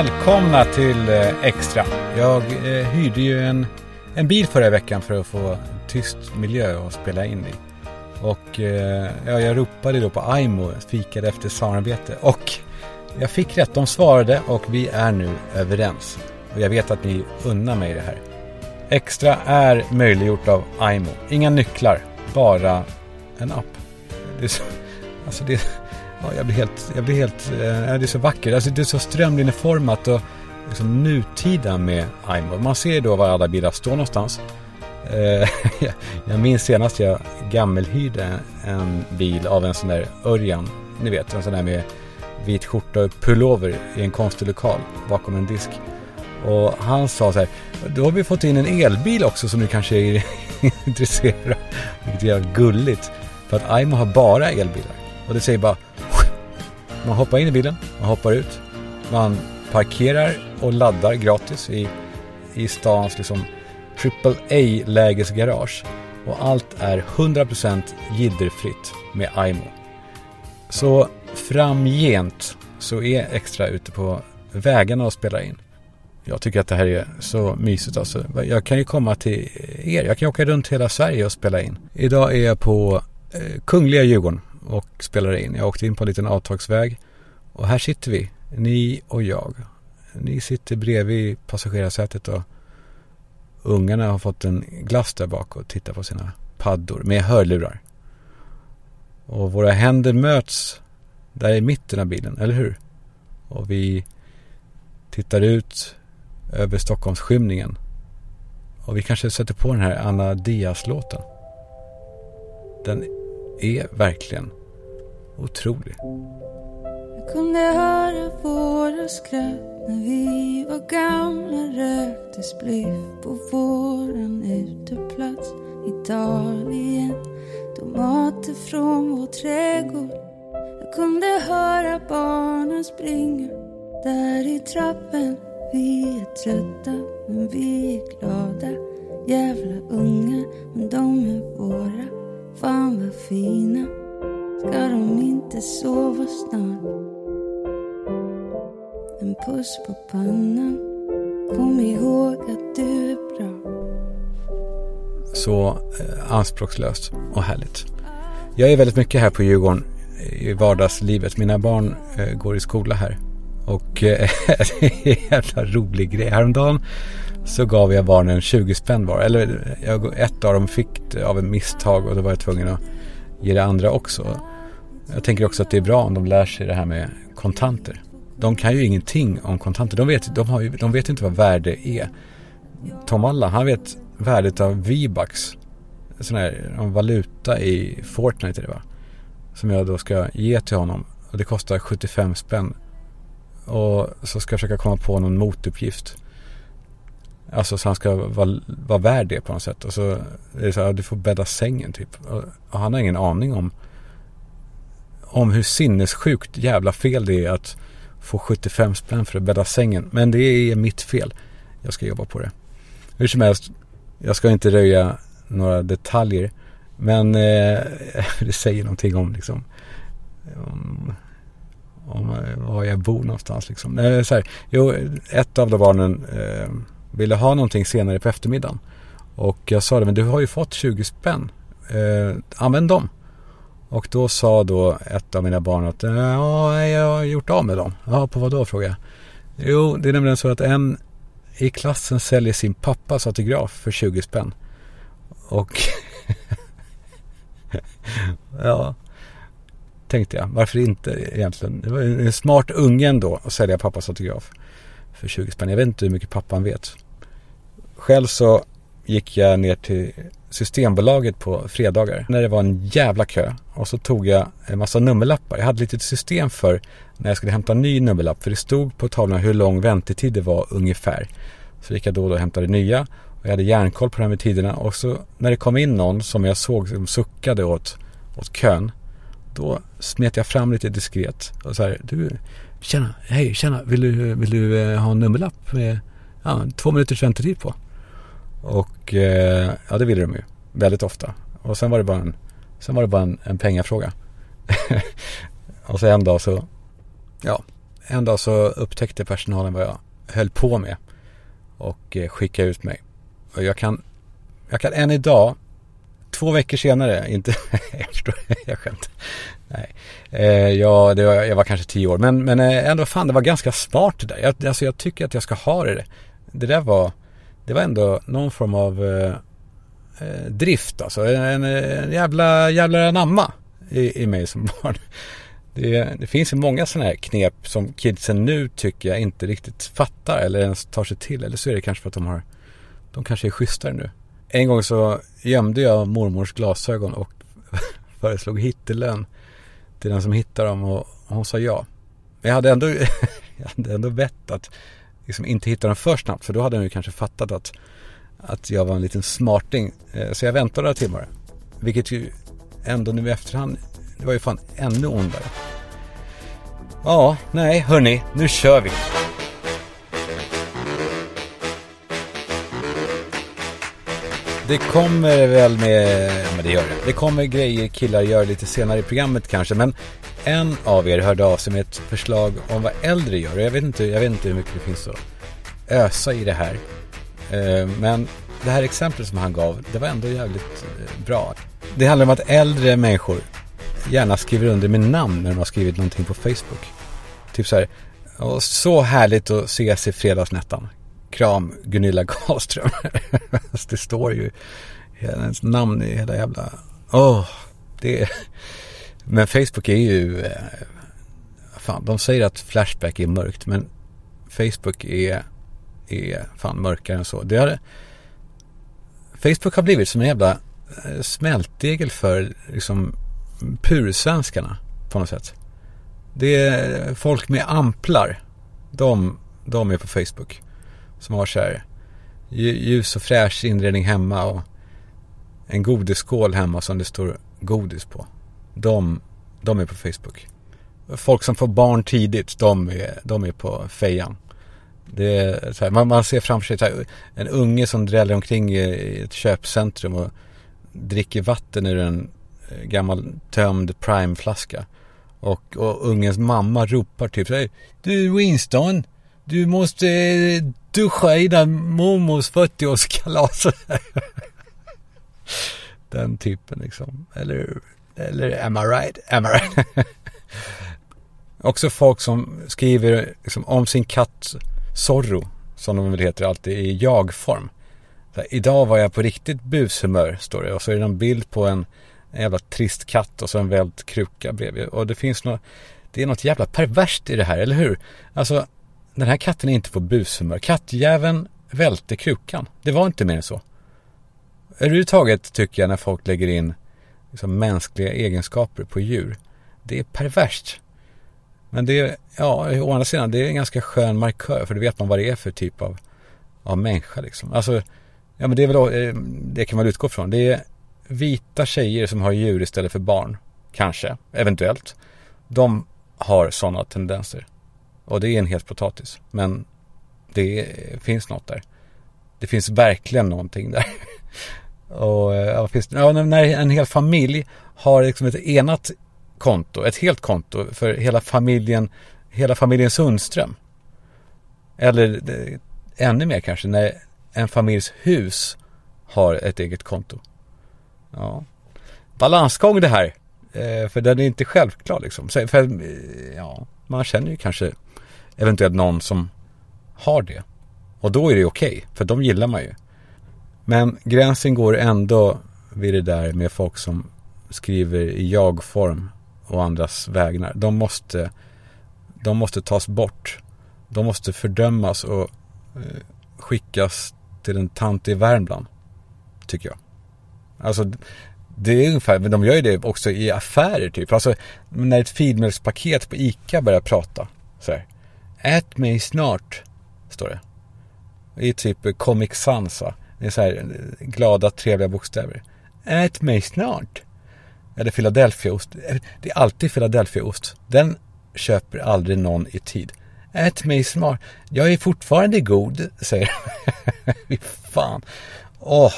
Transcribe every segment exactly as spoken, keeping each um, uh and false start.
Välkomna till Extra. Jag eh, hyrde ju en, en bil förra veckan för att få tyst miljö att spela in i. Och eh, ja, jag ropade då på Aimo, fikade efter samarbete. Och jag fick rätt, de svarade och vi är nu överens. Och jag vet att ni unnar mig det här. Extra är möjliggjort av Aimo. Inga nycklar, bara en app. Det är så, alltså det är, ja, jag blir helt, jag blir helt eh, det är så vackert. Alltså det är så strömlinjeformat och liksom nutida med Aimo. Man ser då var alla bilar står någonstans. Eh, jag, jag minns senast jag gammelhyrde en bil av en sån där Örjan. Ni vet, en sån där med vit skjorta och pullover i en konstig lokal bakom en disk. Och han sa så här: då har vi fått in en elbil också som du kanske är intresserad. Vilket är jävligt gulligt. För att Aimo har bara elbilar. Och det säger bara, man hoppar in i bilen, man hoppar ut, man parkerar och laddar gratis i, i stans liksom triple A-lägesgarage. Och allt är hundra procent jidderfritt med Aimo. Så framgent så är Extra ute på vägarna och spelar in. Jag tycker att det här är så mysigt alltså. Jag kan ju komma till er. Jag kan åka runt hela Sverige och spela in. Idag är jag på Kungliga Djurgården och spelar in. Jag åkte in på en liten avtagsväg. Och här sitter vi. Ni och jag. Ni sitter bredvid passagerarsätet och ungarna har fått en glass där bak och tittar på sina paddor med hörlurar. Och våra händer möts där i mitten av bilen, eller hur? Och vi tittar ut över Stockholmsskymningen. Och vi kanske sätter på den här Anna Dias-låten. Den är verkligen otrolig. Jag kunde höra våra skratt när vi var gamla, rökte spliff på våran uteplats Italien, tomater från vår trädgård. Jag kunde höra barnen springa där i trappen. Vi är trötta men vi är glada. Jävla unga men de är våra. Fan vad fina. Ska de inte sova snart? En puss på pannan. Kom ihåg att du är bra. Så eh, anspråkslöst och härligt. Jag är väldigt mycket här på Djurgården i vardagslivet. Mina barn eh, går i skola här. Och eh, det är en jävla rolig grej. Häromdagen så gav jag barnen tjugo spänn var. Eller jag, ett av dem fick av en misstag och då var jag tvungen att ge det andra också. Jag tänker också att det är bra om de lär sig det här med kontanter. De kan ju ingenting om kontanter. De vet, de har ju, de vet inte vad värde är. Tom Alla, han vet värdet av V-bucks. Sån här en valuta i Fortnite, det var. Som jag då ska ge till honom. Och det kostar sjuttiofem spänn. Och så ska jag försöka komma på någon motuppgift. Alltså så han ska vara, vara värd det på något sätt. Och så är det så här, du får bädda sängen typ. Och han har ingen aning om om hur sinnessjukt jävla fel det är att få sjuttiofem spänn för att bädda sängen. Men det är mitt fel. Jag ska jobba på det. Hur som helst, jag ska inte röja några detaljer. Men eh, det säger någonting om liksom... Om, om var jag bor någonstans liksom. Nej, så här, jo, ett av de barnen eh, ville ha någonting senare på eftermiddagen och jag sa det, men du har ju fått tjugo spänn, eh, använd dem. Och då sa då ett av mina barn att ja, jag har gjort av med dem. Ja, på vad då, frågade jag. Jo, det är nämligen så att en i klassen säljer sin pappas autograf för tjugo spänn och ja, tänkte jag, varför inte egentligen? Det var en smart ungen då att sälja pappas autograf för tjugo spänn. Jag vet inte hur mycket pappan vet. Själv så gick jag ner till Systembolaget på fredagar när det var en jävla kö. Och så tog jag en massa nummerlappar. Jag hade ett litet system för när jag skulle hämta en ny nummerlapp. För det stod på tavlan hur lång väntetid det var ungefär. Så gick jag då och då och hämtade nya. Och jag hade järnkoll på de här med tiderna. Och så när det kom in någon som jag såg som suckade åt, åt kön. Då smet jag fram lite diskret och så här, du, tjena, hej, tjena, vill du, vill du ha en nummerlapp med ja, två minuters väntetid på? Och eh, ja, det ville de ju väldigt ofta. Och sen var det bara en, sen var det bara en, en pengafråga. Och så en dag så, ja, en dag så upptäckte personalen vad jag höll på med och skickade ut mig. Och jag kan, jag kan än idag, två veckor senare, inte, jag förstår, jag skämt. Nej, eh, jag, det var, jag var kanske tio år, men, men ändå fan, det var ganska smart det där. Jag, alltså jag tycker att jag ska ha det. Det där var, det var ändå någon form av eh, drift, alltså en, en jävla, jävla anamma i, i mig som barn. Det, det finns ju många sådana här knep som kidsen nu tycker jag inte riktigt fattar eller ens tar sig till. Eller så är det kanske för att de har, de kanske är schysstare nu. En gång så gömde jag mormors glasögon och föreslog hittelön till den som hittade dem, och hon sa ja. Men jag hade ändå, jag hade ändå bett att liksom inte hitta dem för snabbt, för då hade hon ju kanske fattat att, att jag var en liten smarting. Så jag väntade några timmar, vilket ju ändå nu i efterhand, det var ju fan ännu ondare. Ja, nej, hörni, nu kör vi. Det kommer väl med, men det gör det. Det kommer grejer killar gör lite senare i programmet kanske, men en av er hörde av sig med ett förslag om vad äldre gör. Jag vet inte, jag vet inte hur mycket det finns att ösa i det här. Men det här exemplet som han gav, det var ändå jävligt bra. Det handlar om att äldre människor gärna skriver under med namn när de har skrivit någonting på Facebook. Typ så här, och så härligt att ses i fredagsnättan. Kram, Gunilla Karlström. Det står ju hennes namn i hela jävla... Åh, oh, det är... Men Facebook är ju... Fan, de säger att Flashback är mörkt, men Facebook är, är fan mörkare än så. Det är... Facebook har blivit som en jävla smältdegel för liksom pursvenskarna på något sätt. Det är folk med amplar. De, de är på Facebook. Som har så här ljus och fräsch inredning hemma och en godisskål hemma som det står godis på. De, de är på Facebook. Folk som får barn tidigt, de är, de är på fejan. Det är så här, man, man ser framför sig så här, en unge som dräller omkring i ett köpcentrum och dricker vatten ur en gammal tömd primeflaska. Och, och ungens mamma ropar typ så här, du Winston, du måste... duscha i den mormors fyrtioårskalas. Den typen liksom. Eller, eller am I right? Am I right? Också folk som skriver liksom om sin katt Zorro, som de väl heter alltid, i jag-form. Så här, idag var jag på riktigt bushumör, står det. Och så är det en bild på en, en jävla trist katt och så en vält kruka bredvid. Och det finns något, det är något jävla perverst i det här, eller hur? Alltså, den här katten är inte på bushumör. Kattjäveln välte krukan. Det var inte mer än så. Överhuvudtaget tycker jag när folk lägger in liksom mänskliga egenskaper på djur. Det är perverst. Men det är, ja, å andra sidan, det är en ganska skön markör. För då vet man vad det är för typ av, av människa liksom. Alltså, ja, men det, är väl, det kan man utgå från. Det är vita tjejer som har djur istället för barn. Kanske, eventuellt. De har sådana tendenser. Och det är en helt potatis. Men det är, finns något där. Det finns verkligen någonting där. Och ja, finns, ja, när en hel familj har liksom ett enat konto. Ett helt konto för hela familjen. Hela familjen Sundström. Eller ännu mer kanske. När en familjs hus har ett eget konto. Ja. Balansgång det här. Eh, för den är inte självklar liksom. Så, för, ja, man känner ju kanske... eventuellt någon som har det. Och då är det okej. Okay, för de gillar man ju. Men gränsen går ändå vid det där med folk som skriver i jag-form och andras vägnar. De måste, de måste tas bort. De måste fördömas och eh, skickas till en tant i Värmland. Tycker jag. Alltså... det är ungefär, men de gör ju det också i affärer typ. Alltså när ett filmjölkspaket på ICA börjar prata så här, ät mig snart, står det. I typ Comic Sans, va? Det är så här glada, trevliga bokstäver. Ät mig snart. Eller Philadelphia-ost. Det är alltid Philadelphia-ost. Den köper aldrig någon i tid. Ät mig smart. Jag är fortfarande god, säger de. Fan. Åh. Oh.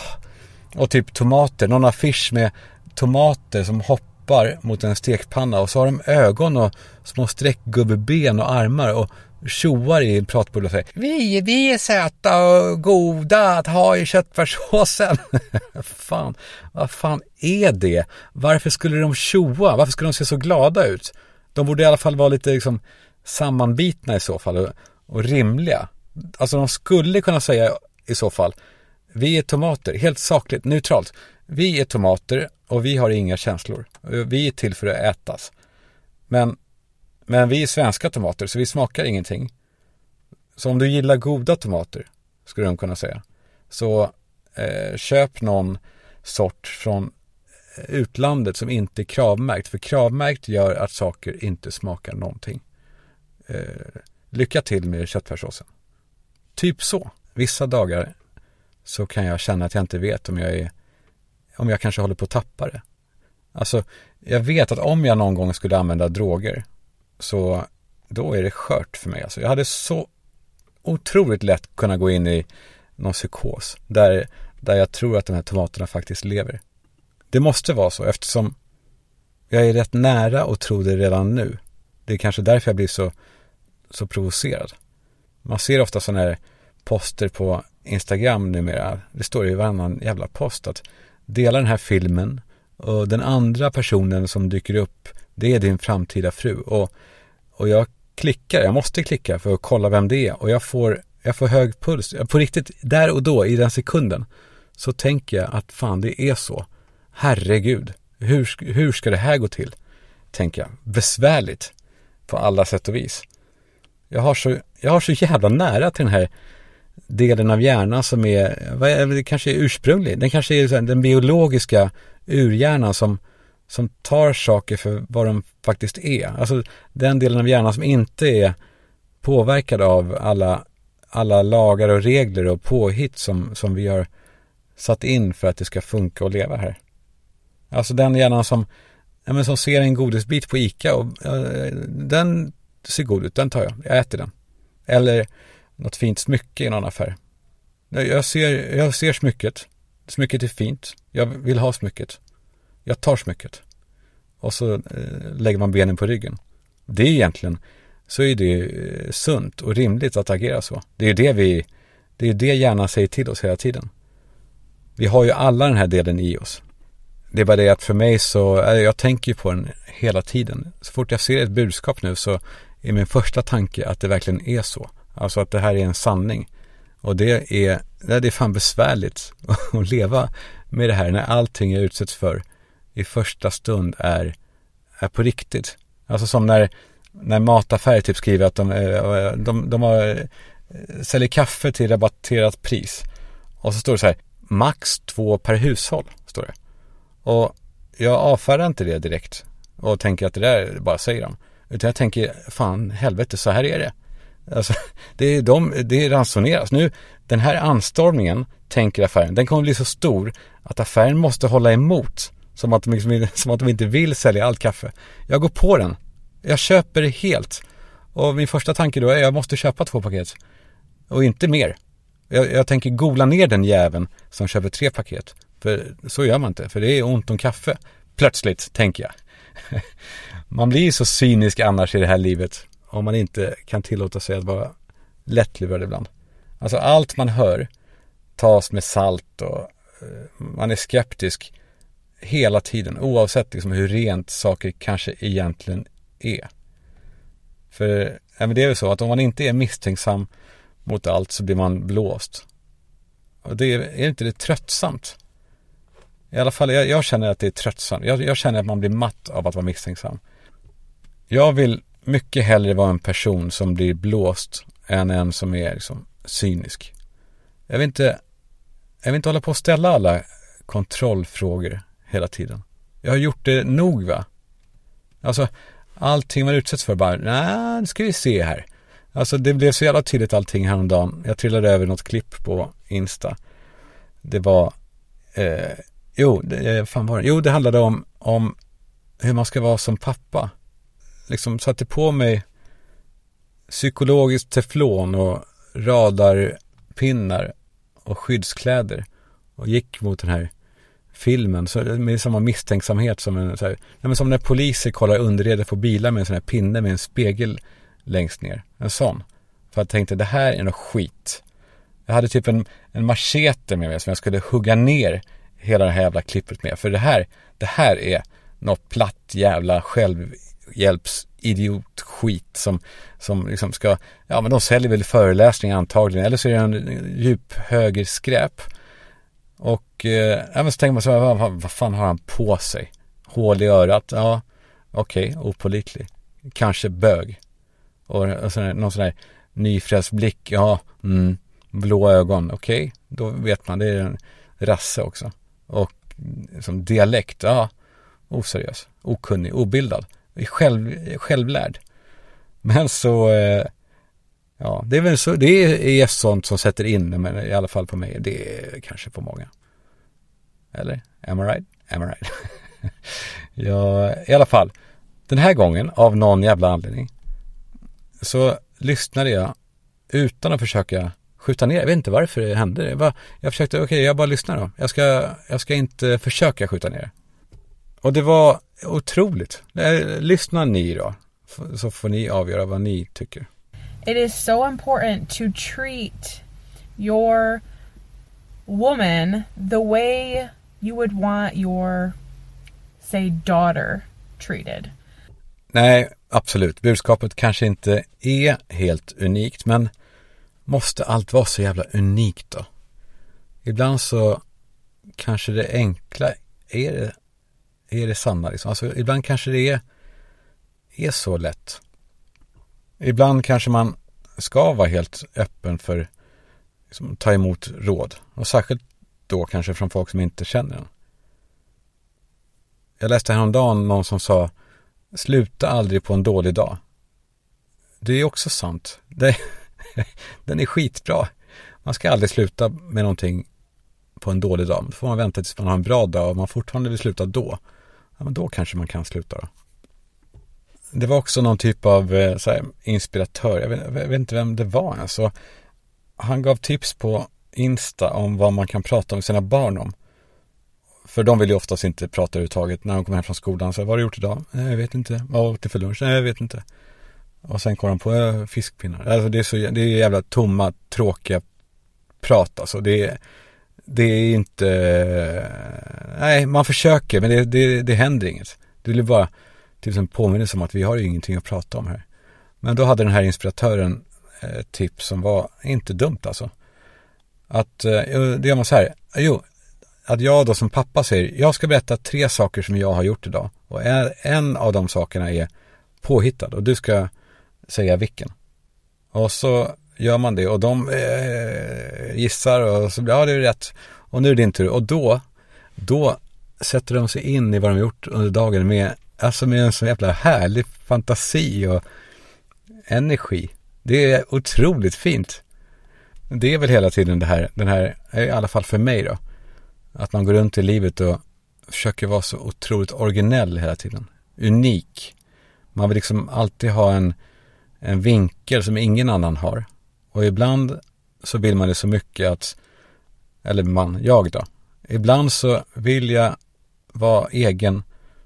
Och typ tomater, någon affisch med tomater som hoppar kroppar mot en stekpanna, och så har de ögon och små streckgubbeben och armar och tjoar i pratbubbla och säger vi, vi är söta och goda att ha i köttfärssåsen. Fan, vad fan är det? Varför skulle de tjoa? Varför skulle de se så glada ut? De borde i alla fall vara lite liksom sammanbitna i så fall och, och rimliga. Alltså de skulle kunna säga i så fall vi är tomater, helt sakligt, neutralt. Vi är tomater och vi har inga känslor. Vi är till för att ätas. Men, men vi är svenska tomater så vi smakar ingenting. Så om du gillar goda tomater, skulle de kunna säga, så eh, köp någon sort från utlandet som inte är kravmärkt. För kravmärkt gör att saker inte smakar någonting. Eh, lycka till med köttfärssåsen. Typ så. Vissa dagar så kan jag känna att jag inte vet om jag är om jag kanske håller på att tappa det. Alltså, jag vet att om jag någon gång skulle använda droger, så då är det skört för mig. Alltså, jag hade så otroligt lätt kunna gå in i någon psykos där, där jag tror att de här tomaterna faktiskt lever. Det måste vara så, eftersom jag är rätt nära och tror det redan nu. Det är kanske därför jag blir så, så provocerad. Man ser ofta sådana här poster på Instagram numera. Det står ju i varannan jävla post att dela den här filmen och den andra personen som dyker upp, det är din framtida fru, och, och jag klickar, jag måste klicka för att kolla vem det är, och jag får, jag får hög puls på riktigt där och då, i den sekunden så tänker jag att fan det är så, herregud, hur, hur ska det här gå till, tänker jag, besvärligt på alla sätt och vis. jag har så, jag har så jävla nära till den här delen av hjärnan som är, eller det kanske är ursprunglig, den kanske är den biologiska urhjärnan som, som tar saker för vad de faktiskt är. Alltså den delen av hjärnan som inte är påverkad av alla, alla lagar och regler och påhitt som, som vi har satt in för att det ska funka och leva här. Alltså den hjärnan som, ja, men som ser en godisbit på ICA och eh, den ser god ut, den tar jag, jag äter den. Eller något fint smycke i någon affär. Jag ser, jag ser smycket. Smycket är fint. Jag vill ha smycket. Jag tar smycket. Och så eh, lägger man benen på ryggen. Det är egentligen, så är det eh, sunt och rimligt att agera så. Det är ju det vi, det är det hjärnan säger till oss hela tiden. Vi har ju alla den här delen i oss. Det är bara det att för mig så, jag tänker på den hela tiden. Så fort jag ser ett budskap nu så är min första tanke att det verkligen är så. Alltså att det här är en sanning. Och det är, det är fan besvärligt att leva med det här när allting jag utsätts för i första stund är, är på riktigt. Alltså som när, när mataffärer typ skriver att de, de, de har, säljer kaffe till rabatterat pris. Och så står det så här, max två per hushåll, står det. Och jag avfärdar inte det direkt och tänker att det där bara säger de. Utan jag tänker, fan helvete, så här är det. Alltså, det är de, det ransoneras nu, den här anstormningen, tänker affären, den kommer bli så stor att affären måste hålla emot, som att, de, som att de inte vill sälja allt kaffe. Jag går på den, jag köper det helt, och min första tanke då är jag måste köpa två paket och inte mer. jag, jag tänker gola ner den jäveln som köper tre paket, för så gör man inte, för det är ont om kaffe plötsligt, tänker jag. Man blir ju så cynisk annars i det här livet om man inte kan tillåta sig att vara lättlurad ibland. Alltså allt man hör tas med salt och man är skeptisk hela tiden, oavsett liksom hur rent saker kanske egentligen är. För ja, men det är ju så att om man inte är misstänksam mot allt så blir man blåst. Och det är, är inte det tröttsamt? I alla fall, jag, jag känner att det är tröttsamt. Jag, jag känner att man blir matt av att vara misstänksam. Jag vill mycket hellre vara en person som blir blåst än en som är liksom cynisk. Jag vill inte, jag vill inte hålla på att ställa alla kontrollfrågor hela tiden. Jag har gjort det nog, va? Alltså, allting man utsätts för bara, nej, nu ska vi se här. Alltså, det blev så jävla tydligt allting häromdagen. Jag trillade över något klipp på Insta. Det var, eh, jo, det, fan var det? Jo, det handlade om, om hur man ska vara som pappa. Liksom satte på mig psykologiskt teflon och radarpinnar och skyddskläder och gick mot den här filmen, så med samma misstänksamhet som en så här, ja, men som när poliser kollar underreder på bilar med en sån här pinne med en spegel längst ner, en sån, för jag tänkte det här är något skit. Jag hade typ en, en machete med mig som jag skulle hugga ner hela det här jävla klippet med, för det här det här är något platt jävla självhjälpsidiot skit som, som liksom ska, ja men de säljer väl föreläsningar antagligen, eller så är det en djup höger skräp. Och eh, så tänker man så här, vad, vad fan har han på sig? Hål i örat, ja, okej, okay, opålitlig. Kanske bög. Och, och sån här, någon sån här nyfrälst blick, ja, mm, blå ögon, okej. Okay, då vet man, det är en rasse också. Och som dialekt, ja, oseriös, okunnig, obildad. Själv, självlärd. Men så... Eh, Ja, det är väl så, det är sånt som sätter in, men i alla fall på mig, det är kanske på många. Eller? Am I right? Am I right? Ja, i alla fall. Den här gången, av någon jävla anledning, så lyssnade jag utan att försöka skjuta ner. Jag vet inte varför det hände. Jag, bara, jag försökte, okej, okay, jag bara lyssnar då. Jag ska, jag ska inte försöka skjuta ner. Och det var otroligt. Lyssna ni då, så får ni avgöra vad ni tycker. It is so important to treat your woman the way you would want your, say, daughter treated. Nej, absolut. Budskapet kanske inte är helt unikt, men måste allt vara så jävla unikt då? Ibland så kanske det enkla är det, är det sanna. Liksom. Alltså, ibland kanske det är, är så lätt. Ibland kanske man ska vara helt öppen för liksom, ta emot råd. Och särskilt då kanske från folk som inte känner en. Jag läste häromdagen någon som sa, sluta aldrig på en dålig dag. Det är också sant. Det, den är skitbra. Man ska aldrig sluta med någonting på en dålig dag. Då får man vänta tills man har en bra dag och man fortfarande vill sluta då. Ja, men då kanske man kan sluta då. Det var också någon typ av så här, inspiratör. Jag vet, jag vet inte vem det var. Alltså, han gav tips på Insta om vad man kan prata med sina barn om. För de vill ju oftast inte prata överhuvudtaget när de kommer hem från skolan. Så vad har du gjort idag? Nej, jag vet inte. Vad åt du för lunch? Nej, jag vet inte. Och sen kom de på äh, fiskpinnar. Alltså, det är så det är jävla tomma, tråkiga prat. Alltså, det, är, det är inte... Nej, man försöker, men det, det, det händer inget. Du vill bara... Typ en påminnelse om att vi har ju ingenting att prata om här. Men då hade den här inspiratören ett tips som var inte dumt alltså. Att, det gör man så här. Jo, att jag då som pappa säger, jag ska berätta tre saker som jag har gjort idag. Och en, en av de sakerna är påhittad och du ska säga vilken. Och så gör man det och de eh, gissar och så blir ja, det är rätt. Och nu är det din tur. Och då, då sätter de sig in i vad de har gjort under dagen med alltså med en sån jävla härlig fantasi och energi. Det är otroligt fint. Det är väl hela tiden det här, den här, i alla fall för mig då. Att man går runt i livet och försöker vara så otroligt originell hela tiden. Unik. Man vill liksom alltid ha en, en vinkel som ingen annan har. Och ibland så vill man det så mycket att, eller man, jag då. Ibland så vill jag vara egen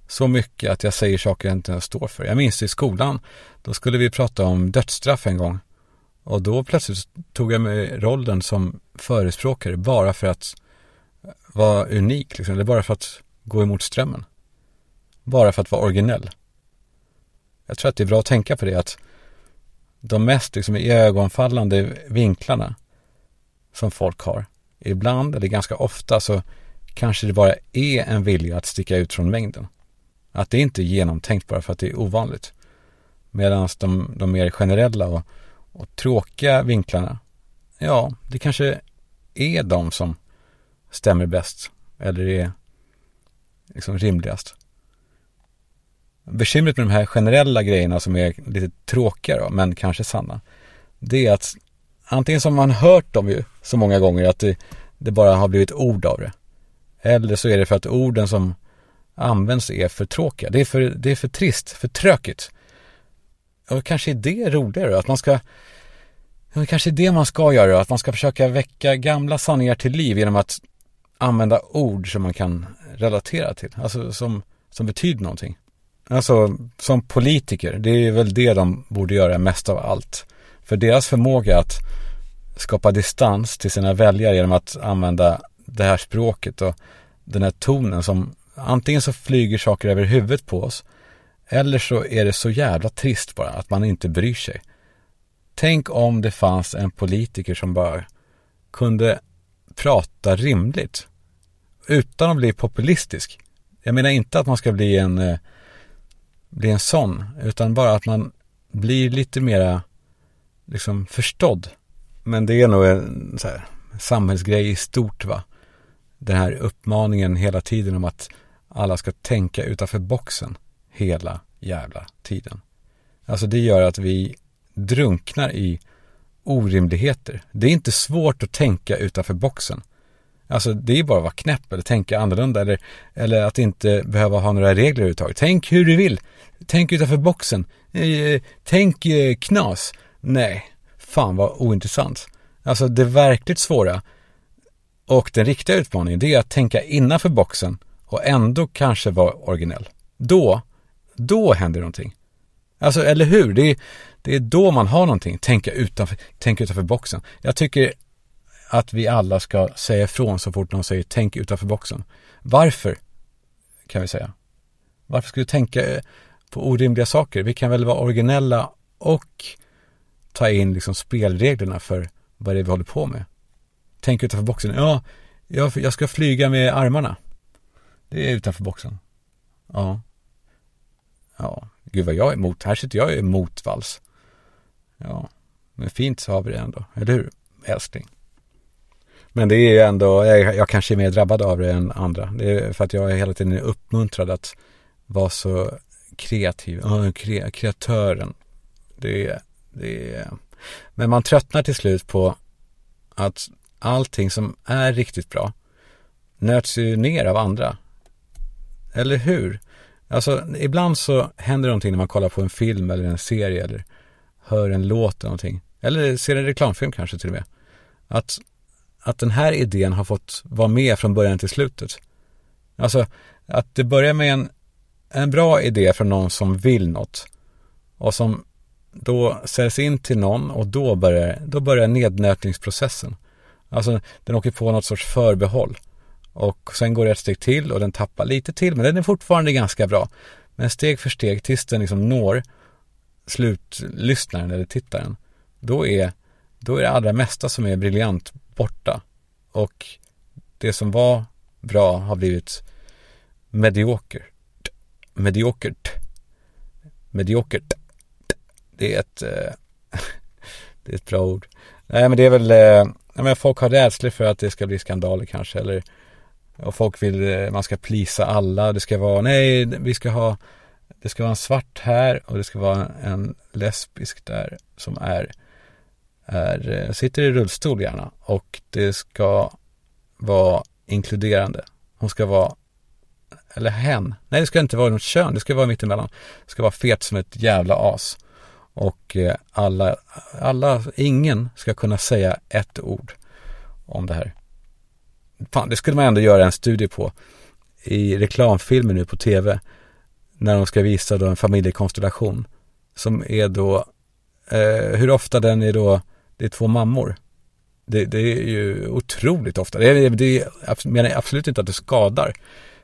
så mycket att jag säger saker jag inte står för. Jag minns i skolan, då skulle vi prata om dödsstraff en gång. Och då plötsligt tog jag mig rollen som förespråkare bara för att vara unik. Liksom, eller bara för att gå emot strömmen. Bara för att vara originell. Jag tror att det är bra att tänka på det. Att de mest liksom, ögonfallande vinklarna som folk har. Ibland, eller ganska ofta, så kanske det bara är en vilja att sticka ut från mängden. Att det inte är genomtänkt bara för att det är ovanligt. Medan de, de mer generella och, och tråkiga vinklarna, ja, det kanske är de som stämmer bäst. Eller är liksom rimligast. Bekymret med de här generella grejerna som är lite tråkiga då, men kanske sanna. Det är att antingen som man hört dem ju så många gånger att det, det bara har blivit ord av det. Eller så är det för att orden som används är för tråkiga. Det är för, det är för trist, för trökigt. Och kanske är det roligare att man ska kanske är det man ska göra, att man ska försöka väcka gamla sanningar till liv genom att använda ord som man kan relatera till, alltså som, som betyder någonting. Alltså som politiker, det är väl det de borde göra mest av allt. För deras förmåga att skapa distans till sina väljare genom att använda det här språket och den här tonen som antingen så flyger saker över huvudet på oss eller så är det så jävla trist bara att man inte bryr sig. Tänk om det fanns en politiker som bara kunde prata rimligt utan att bli populistisk. Jag menar inte att man ska bli en bli en sån, utan bara att man blir lite mera liksom förstådd. Men det är nog en så här, samhällsgrej i stort, va? Den här uppmaningen hela tiden om att alla ska tänka utanför boxen hela jävla tiden. Alltså det gör att vi drunknar i orimligheter. Det är inte svårt att tänka utanför boxen. Alltså det är bara att vara knäpp eller tänka annorlunda eller, eller att inte behöva ha några regler överhuvudtaget. Tänk hur du vill. Tänk utanför boxen. Tänk knas. Nej, fan vad ointressant. Alltså det verkligt svåra och den riktiga utmaningen, det är att tänka innanför boxen och ändå kanske vara originell. Då, då händer någonting. Alltså, eller hur? Det är, det är då man har någonting. Tänka utanför, tänka utanför boxen. Jag tycker att vi alla ska säga ifrån så fort någon säger tänk utanför boxen. Varför? Kan vi säga. Varför ska du tänka på orimliga saker? Vi kan väl vara originella och ta in liksom spelreglerna för vad det är vi håller på med. Tänk utanför boxen. Ja, jag, jag ska flyga med armarna. Det är utanför boxen. Ja. Ja, gud vad jag är emot. Här sitter jag emot vals. Ja, men fint så har vi det ändå. Eller hur, älskling? Men det är ju ändå, jag, jag kanske är mer drabbad av det än andra. Det är för att jag hela tiden är uppmuntrad att vara så kreativ. Ja, kre, kreatören. Det är, det är... Men man tröttnar till slut på att allting som är riktigt bra nöts ju ner av andra. Eller hur? Alltså, ibland så händer någonting när man kollar på en film eller en serie eller hör en låt eller någonting. Eller ser en reklamfilm kanske till och med. Att, att den här idén har fått vara med från början till slutet. Alltså, att det börjar med en, en bra idé från någon som vill något. Och som då säljs in till någon och då börjar, då börjar nednötningsprocessen. Alltså, den åker på något sorts förbehåll. Och sen går det ett steg till och den tappar lite till. Men den är fortfarande ganska bra. Men steg för steg tills den liksom når slutlyssnaren eller tittaren. Då är, då är det allra mesta som är briljant borta. Och det som var bra har blivit mediokert. Mediokert. Mediokert. Det är ett, det är ett bra ord. Nej, men det är väl... Nej, men folk har rädsla för att det ska bli skandaler kanske. Eller... Och folk vill, man ska plisa alla. Det ska vara, nej, vi ska ha det ska vara en svart här och det ska vara en lesbisk där som är, är sitter i rullstol gärna. Och det ska vara inkluderande. Hon ska vara, eller hen. Nej, det ska inte vara något kön. Det ska vara mittemellan. Det ska vara fet som ett jävla as. Och alla, alla ingen ska kunna säga ett ord om det här. Fan, det skulle man ändå göra en studie på i reklamfilmer nu på tv när de ska visa då en familjekonstellation som är då eh, hur ofta den är då det är två mammor. Det, det är ju otroligt ofta. Det, det, det menar jag absolut inte att det skadar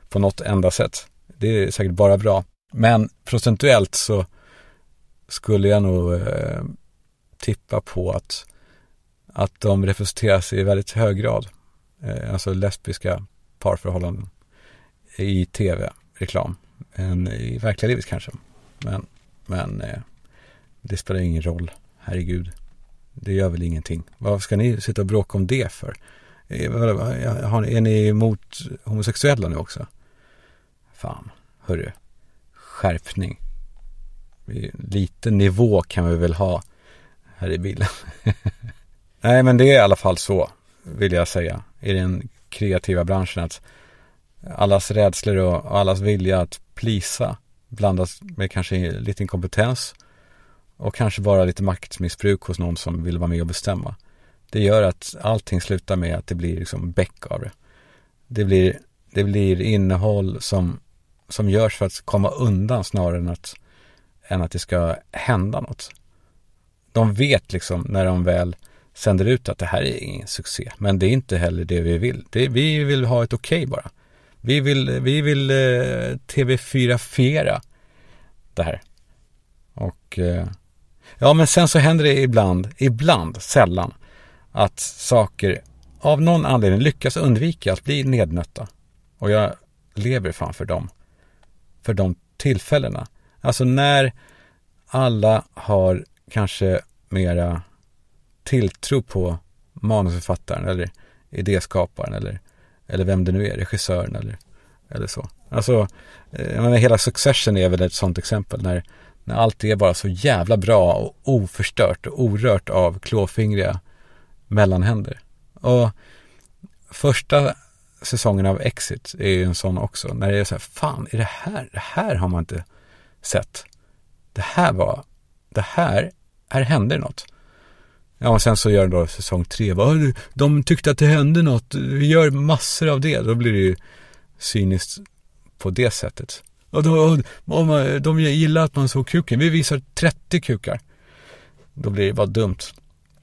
på något enda sätt. Det är säkert bara bra. Men procentuellt så skulle jag nog eh, tippa på att, att de representeras i väldigt hög grad. Alltså lesbiska parförhållanden i tv-reklam än i verkliga livet kanske, men, men det spelar ingen roll, herregud, det gör väl ingenting. Varför ska ni sitta och bråka om det för? Är ni emot homosexuella nu också? Fan, hörru, skärpning, lite nivå kan vi väl ha här i bilen. Nej, men det är i alla fall så, vill jag säga, i den kreativa branschen, att allas rädslor och allas vilja att plisa blandas med kanske lite inkompetens och kanske bara lite maktmissbruk hos någon som vill vara med och bestämma. Det gör att allting slutar med att det blir liksom bäck av det. Det blir det blir innehåll som, som görs för att komma undan snarare än att, än att det ska hända något. De vet liksom när de väl sänder ut att det här är ingen succé. Men det är inte heller det vi vill. Det, vi vill ha ett okej okay bara. Vi vill, vi vill eh, T V fyra-fiera det här. Och eh, ja, men sen så händer det ibland, ibland, sällan, att saker av någon anledning lyckas undvika att bli nednötta. Och jag lever framför dem. För de tillfällena. Alltså när alla har kanske mera tilltro på manusförfattaren eller idéskaparen eller, eller vem det nu är, regissören eller, eller så. Alltså, jag menar, hela Succession är väl ett sånt exempel när, när allt är bara så jävla bra och oförstört och orört av klåfingriga mellanhänder. Och första säsongen av Exit är ju en sån också. När det är så här, fan, är det här? Det här har man inte sett. Det här var, det här, här hände något. Ja, och sen så gör de då säsong tre. De tyckte att det hände något. Vi gör massor av det. Då blir det ju cyniskt på det sättet. Och då, och de gillar att man såg kuken. Vi visar trettio kukar. Då blir det bara dumt.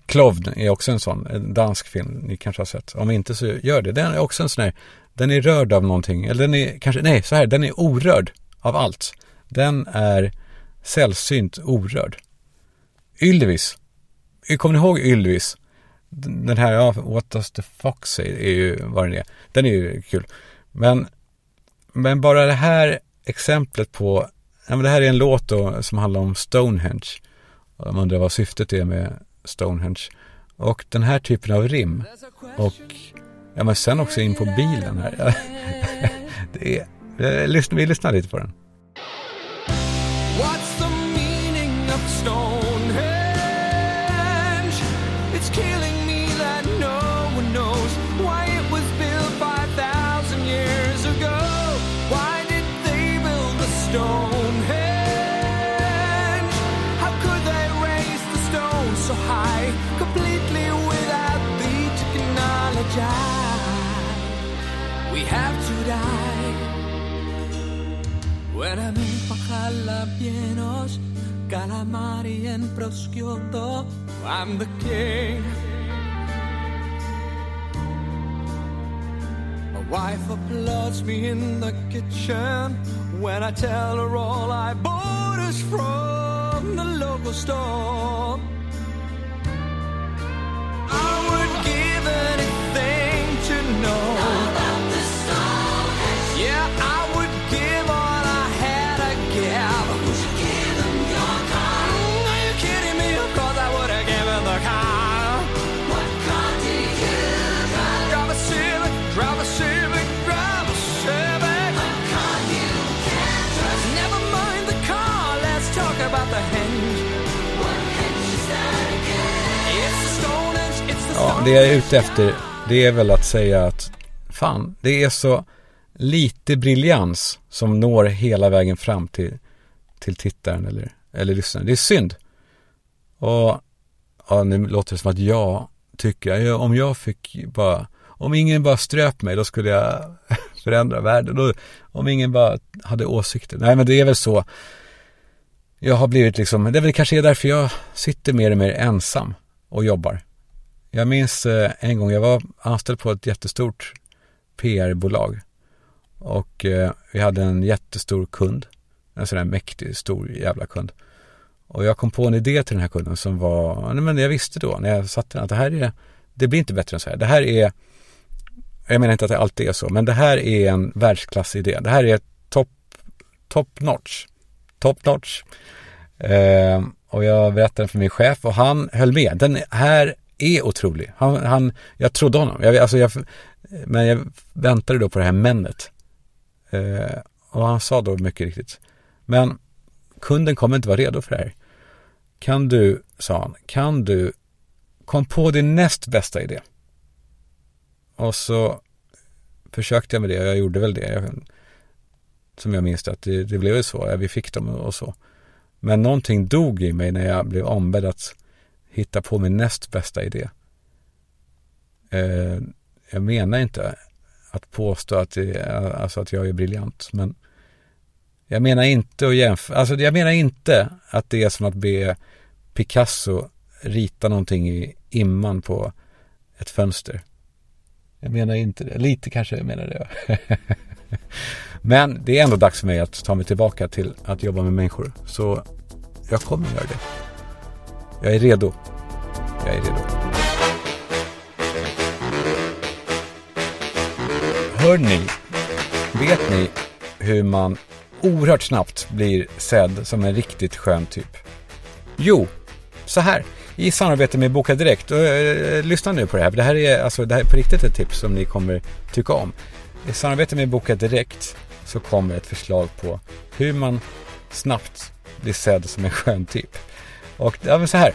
Klovn är också en sån, en dansk film ni kanske har sett. Om inte så gör det. Den är också en sån här, den är rörd av någonting. Eller den är kanske, nej så här, den är orörd av allt. Den är sällsynt orörd. Ylvis. Kommer ni ihåg Ylvis? Den här, ja, What Does the Fox Say är ju vad den är. Den är ju kul. Men, men bara det här exemplet på, ja, men det här är en låt då, som handlar om Stonehenge. Man undrar vad syftet är med Stonehenge. Och den här typen av rim. Och ja, men sen också in på bilen här. det är, det, lyssna, vi lyssnar lite på den. What's the meaning of Stonehenge? It's killing me that no one knows why it was built five thousand years ago. Why did they build the Stonehenge? How could they raise the stone so high, completely without the technology? We have to die. Fuera mi pajala llenos, calamari en prosciutto. I'm the king. My wife applauds me in the kitchen when I tell her all I bought is from the local store. I would give anything to know about the store. Yeah, I would give all. Ja, det jag är ute efter, det är väl att säga att fan, det är så lite briljans som når hela vägen fram till, till tittaren eller, eller lyssnaren. Det är synd. Och ja, nu låter det som att jag tycker, om jag fick bara, om ingen bara ströp mig, då skulle jag förändra världen. Då, om ingen bara hade åsikter. Nej, men det är väl så. Jag har blivit liksom, det är väl kanske därför jag sitter mer och mer ensam och jobbar. Jag minns en gång, jag var anställd på ett jättestort P R-bolag och vi hade en jättestor kund, en sån här mäktig, stor jävla kund. Och jag kom på en idé till den här kunden som var, nej men jag visste då när jag satt den att det här är, det blir inte bättre än så här. Det här är, jag menar inte att det alltid är så, men det här är en världsklassidé. Det här är top, top notch. Top notch. Eh, och jag berättade för min chef och han höll med. Den här är otrolig. Han, han, jag trodde honom. Jag, alltså jag, men jag väntade då på det här männet. Eh, och han sa då mycket riktigt. Men kunden kommer inte vara redo för det här. Kan du, sa han, kan du kom på din näst bästa idé? Och så försökte jag med det och jag gjorde väl det. Jag, som jag minns att det, det blev så. Ja, vi fick dem och så. Men någonting dog i mig när jag blev ombedd att hitta på min näst bästa idé. Eh, jag menar inte att påstå att, det, alltså att jag är briljant. Men jag menar inte att jämföra, alltså jag menar inte att det är som att be Picasso rita någonting i imman på ett fönster. Jag menar inte det. Lite kanske jag menar det. Men det är ändå dags för mig att ta mig tillbaka till att jobba med människor. Så jag kommer göra det. Jag är redo. Jag är redo. Hör ni? Vet ni hur man oerhört snabbt blir sedd som en riktigt skön typ? Jo, så här. I samarbete med Boka Direkt. Lyssna nu på det här. Det här är, alltså, det här är på riktigt ett tips som ni kommer tycka om. I samarbete med Boka Direkt så kommer ett förslag på hur man snabbt blir sedd som en skön typ. Och ja, men så här.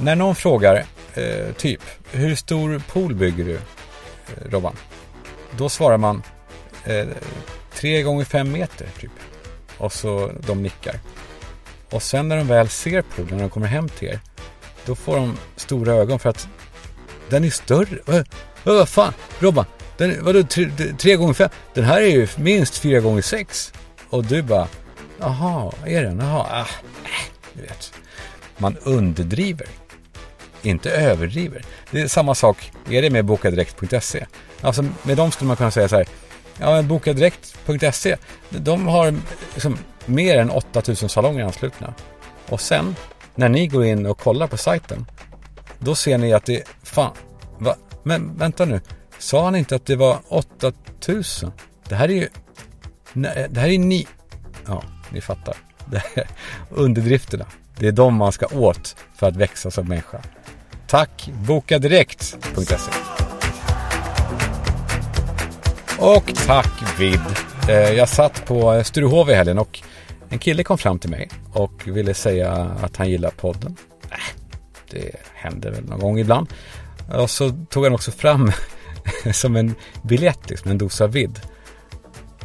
När någon frågar eh, typ, hur stor pool bygger du, Robban? Då svarar man eh, tre gånger fem meter typ. Och så de nickar. Och sen när de väl ser poolen, när de kommer hem till er, då får de stora ögon för att den är större. Vad äh, äh, fan, Robban, den, vadå, tre, tre gånger fem? Den här är ju minst fyra gånger sex. Och du bara, aha, är den? Aha, ah, äh, du vet. Man underdriver, inte överdriver. Det är samma sak är det med bokadirekt punkt se. Alltså med dem skulle man kunna säga så här, ja men bokadirekt punkt se, de har liksom mer än åtta tusen salonger anslutna. Och sen när ni går in och kollar på sajten, då ser ni att det fan, va? Men vänta nu, sa han inte att det var åtta tusen? Det här är ju, det här är ni, ja ni fattar. Det här, underdrifterna. Det är de man ska åt för att växa som människa. Tack, bokadirekt punkt se. Och tack Vid. Jag satt på Sturehov i helgen och en kille kom fram till mig och ville säga att han gillar podden. Det händer väl någon gång ibland. Och så tog han också fram som en biljett, liksom en dosa Vid.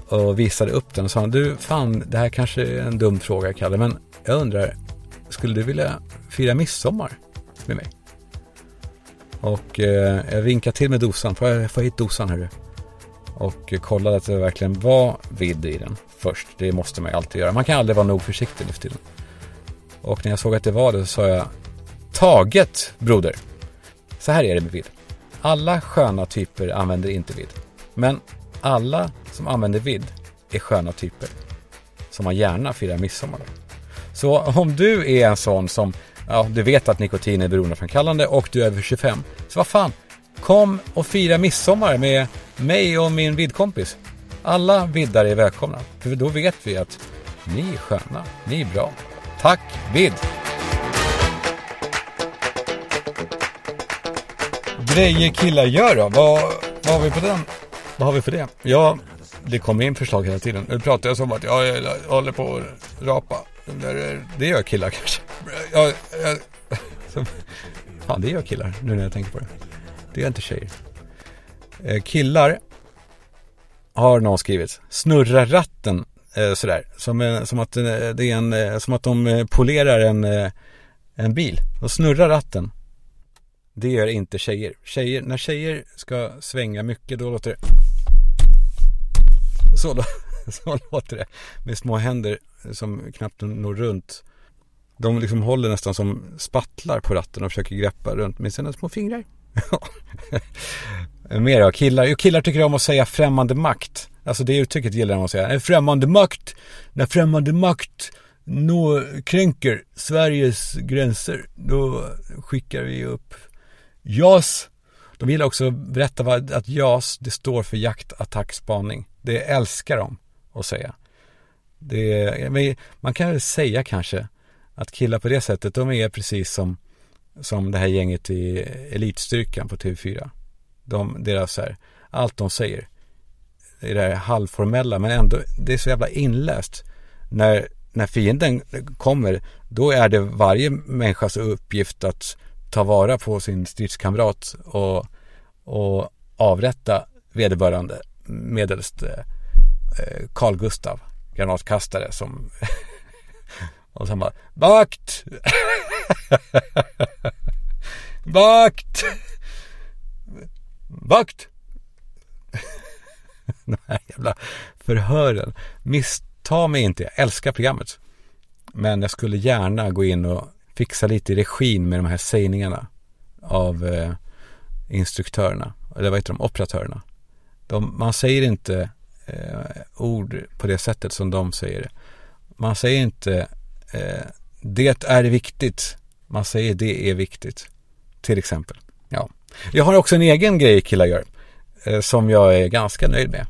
Och visade upp den och sa, du fan, det här kanske är en dum fråga, Kalle, men jag undrar, skulle du vilja fira midsommar med mig? Och eh, jag vinkade till med dosan. Får jag få hit dosan, hörru? Och kollade att det verkligen var vidd i den först. Det måste man ju alltid göra. Man kan aldrig vara nog försiktig nu för tiden. Och när jag såg att det var det så sa jag, taget, broder. Så här är det med vidd. Alla sköna typer använder inte vidd. Men alla som använder vidd är sköna typer som man gärna firar midsommar med. Så om du är en sån som, ja, du vet att nikotin är beroendeframkallande och du är över tjugofem, så vad fan, kom och fira midsommar med mig och min vidkompis. Alla viddare är välkomna, för då vet vi att ni är sköna, ni är bra. Tack, vid! Grejer killar gör då, vad, vad har vi på den? Vad har vi för det? Ja, det kommer in förslag hela tiden. Nu pratar jag som att jag, jag, jag håller på att rapa. Det gör killar kanske. Ja, jag, som, ja, det gör killar nu när jag tänker på det. Det är inte tjejer. Killar har någon skrivit. Snurrar ratten sådär. Som, som, att, det är en, som att de polerar en, en bil. Och snurrar ratten. Det gör inte tjejer. tjejer. När tjejer ska svänga mycket, då låter det... Så då. Så låter det med små händer som knappt når runt. De liksom håller nästan som spattlar på ratten och försöker greppa runt med sina små fingrar. Mer av killar. Jo, killar tycker om att säga främmande makt. Alltså det uttrycket gillar de att säga. En främmande makt. När främmande makt når, kränker Sveriges gränser, då skickar vi upp Jas. De gillar också att berätta vad, att Jas, det står för jakt, attack, spaning. Det älskar de att säga. Det, man kan väl säga kanske att killar på det sättet, de är precis som, som det här gänget i elitstyrkan på T V fyra. De, deras här, allt de säger är det här halvformella, men ändå det är så jävla inläst. När, när fienden kommer, då är det varje människas uppgift att ta vara på sin stridskamrat och, och avrätta vederbörande medelst eh, Karl Gustav, granatkastare, som och så bara vakt vakt vakt de här jävla förhören. Missta mig inte, jag älskar programmet. Men jag skulle gärna gå in och fixa lite i regin med de här sägningarna av eh, instruktörerna, eller vad heter de, operatörerna. De, man säger inte eh, ord på det sättet som de säger det. Man säger inte eh, det är viktigt. Man säger det är viktigt. Till exempel. Ja. Jag har också en egen grej killar gör. Eh, som jag är ganska nöjd med.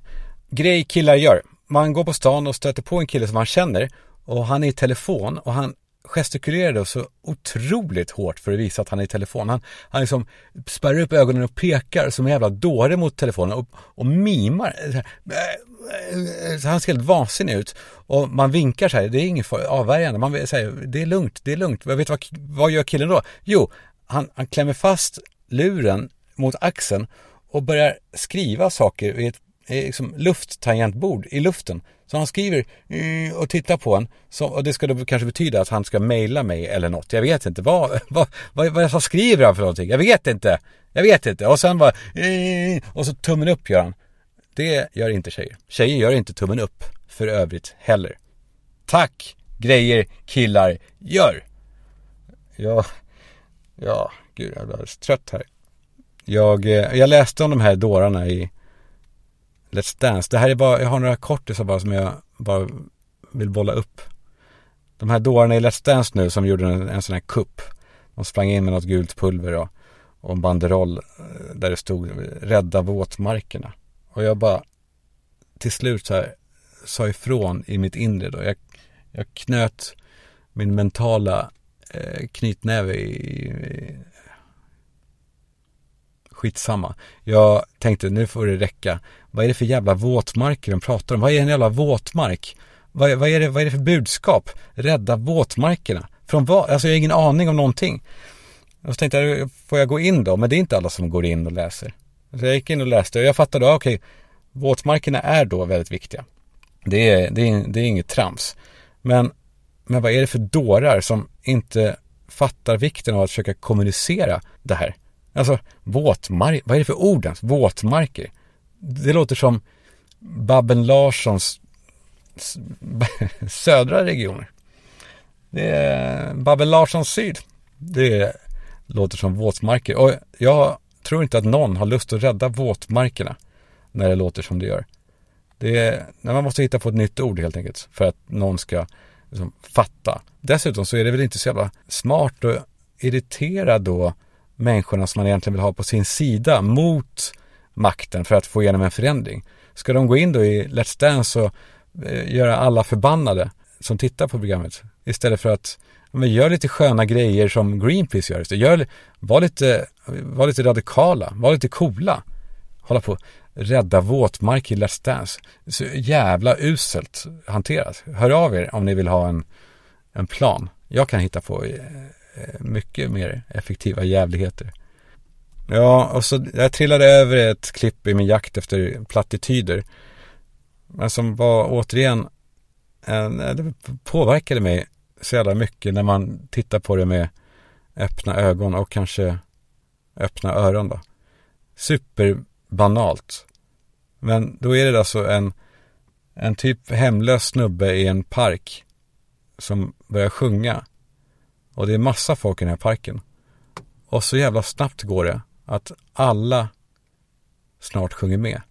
Grej killar gör. Man går på stan och stöter på en kille som man känner. Och han är i telefon. Och han gestikulerade så otroligt hårt för att visa att han är i telefon. Han, han liksom spärrar upp ögonen och pekar som en jävla dåre mot telefonen. Och, och mimar. Så han ser helt vansinnig ut. Och man vinkar så här. Det är ingen avvärjande. Man säger det är lugnt, det är lugnt. Jag vet vad, vad gör killen då? Jo, han, han klämmer fast luren mot axeln och börjar skriva saker i ett liksom lufttangentbord i luften. Så han skriver och tittar på en. Så, och det ska då kanske betyda att han ska mejla mig eller något. Jag vet inte. Vad, vad, vad, vad jag skriver han för någonting? Jag vet inte. Jag vet inte. Och sen bara... Och så tummen upp gör han. Det gör inte tjejer. Tjejer gör inte tummen upp för övrigt heller. Tack, grejer killar gör. Ja, ja gud jag är trött här. Jag, jag läste om de här dårarna i... Let's dance. Det här är bara, jag har några kortisar bara som jag bara vill bolla upp. De här dårarna i Let's Dance nu som gjorde en, en sån här kupp. De sprang in med något gult pulver och, och en banderoll där det stod rädda våtmarkerna. Och jag bara till slut så här sa ifrån i mitt inre då. Jag, jag knöt min mentala eh, knytnäve i, i skitsamma. Jag tänkte, nu får det räcka. Vad är det för jävla våtmarker de pratar om? Vad är en jävla våtmark? Vad, vad, är, det, vad är det för budskap? Rädda våtmarkerna. Från vad? Alltså jag har ingen aning om någonting. Och så tänkte jag, får jag gå in då? Men det är inte alla som går in och läser. Så jag gick in och läste och jag fattade, ah, okej, okay, våtmarkerna är då väldigt viktiga. Det är, det är, det är inget trams. Men, men vad är det för dårar som inte fattar vikten av att försöka kommunicera det här? Alltså, våtmark, vad är det för ord ens? Våtmarker. Det låter som Babben Larssons södra regioner. Det är Babben Larssons syd. Det låter som våtmarker. Och jag tror inte att någon har lust att rädda våtmarkerna när det låter som det gör. Det är, när man måste hitta på ett nytt ord helt enkelt för att någon ska liksom fatta. Dessutom så är det väl inte så jävla smart och irritera då människorna som man egentligen vill ha på sin sida mot makten för att få igenom en förändring. Ska de gå in då i Let's Dance och eh, göra alla förbannade som tittar på programmet istället för att men, gör lite sköna grejer som Greenpeace gör. Gör var, lite, var lite radikala, var lite coola. Hålla på rädda våtmark i Let's Dance. Så jävla uselt hanterat. Hör av er om ni vill ha en, en plan. Jag kan hitta på eh, mycket mer effektiva jävligheter. Ja, och så jag trillade över ett klipp i min jakt efter plattityder. Men som var återigen en, det påverkade mig så jävla mycket när man tittar på det med öppna ögon och kanske öppna öron då. Superbanalt. Men då är det alltså en en typ hemlös snubbe i en park som börjar sjunga. Och det är massa folk i den här parken. Och så jävla snabbt går det att alla snart sjunger med.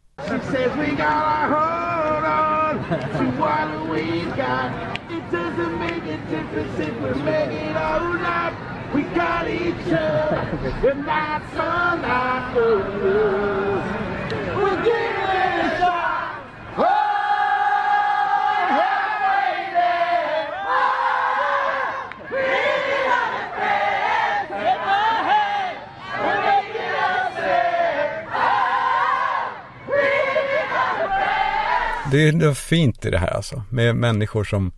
Det är fint i det här alltså. Med människor som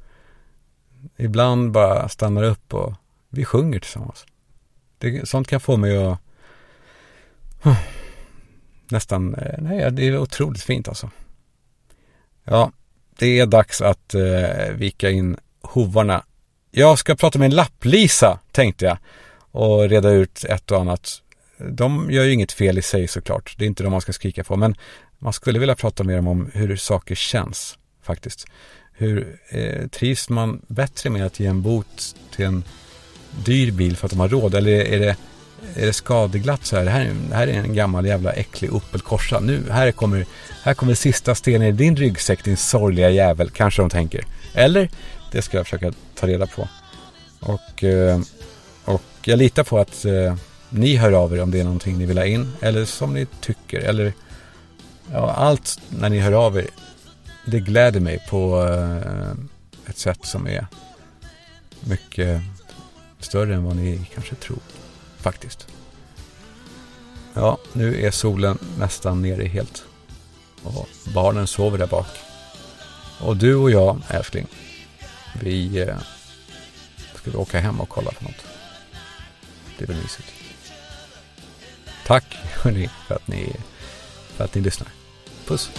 ibland bara stannar upp och vi sjunger tillsammans. Det, sånt kan få mig att nästan, nej det är otroligt fint alltså. Ja, det är dags att eh, vika in hovarna. Jag ska prata med en lapplisa tänkte jag. Och reda ut ett och annat. De gör ju inget fel i sig såklart. Det är inte de man ska skrika på. Men Man skulle vilja prata mer om hur saker känns faktiskt. Hur eh, trivs man bättre med att ge en bot till en dyr bil för att de har råd? Eller är det, är det skadeglatt så här? Det här, det här är en gammal jävla äcklig Opel Corsa. Nu, här kommer, här kommer sista stenen i din ryggsäck, din sorgliga jävel. Kanske de tänker. Eller? Det ska jag försöka ta reda på. Och, eh, och jag litar på att eh, ni hör av er om det är någonting ni vill ha in. Eller som ni tycker. Eller ja, allt när ni hör av er. Det gläder mig på ett sätt som är mycket större än vad ni kanske tror, faktiskt. Ja, nu är solen nästan nere helt. Och barnen sover där bak. Och du och jag, älskling, vi ska vi åka hem och kolla på något. Det blir mysigt. Tack, hörni, för att ni, för att ni lyssnar. Puss!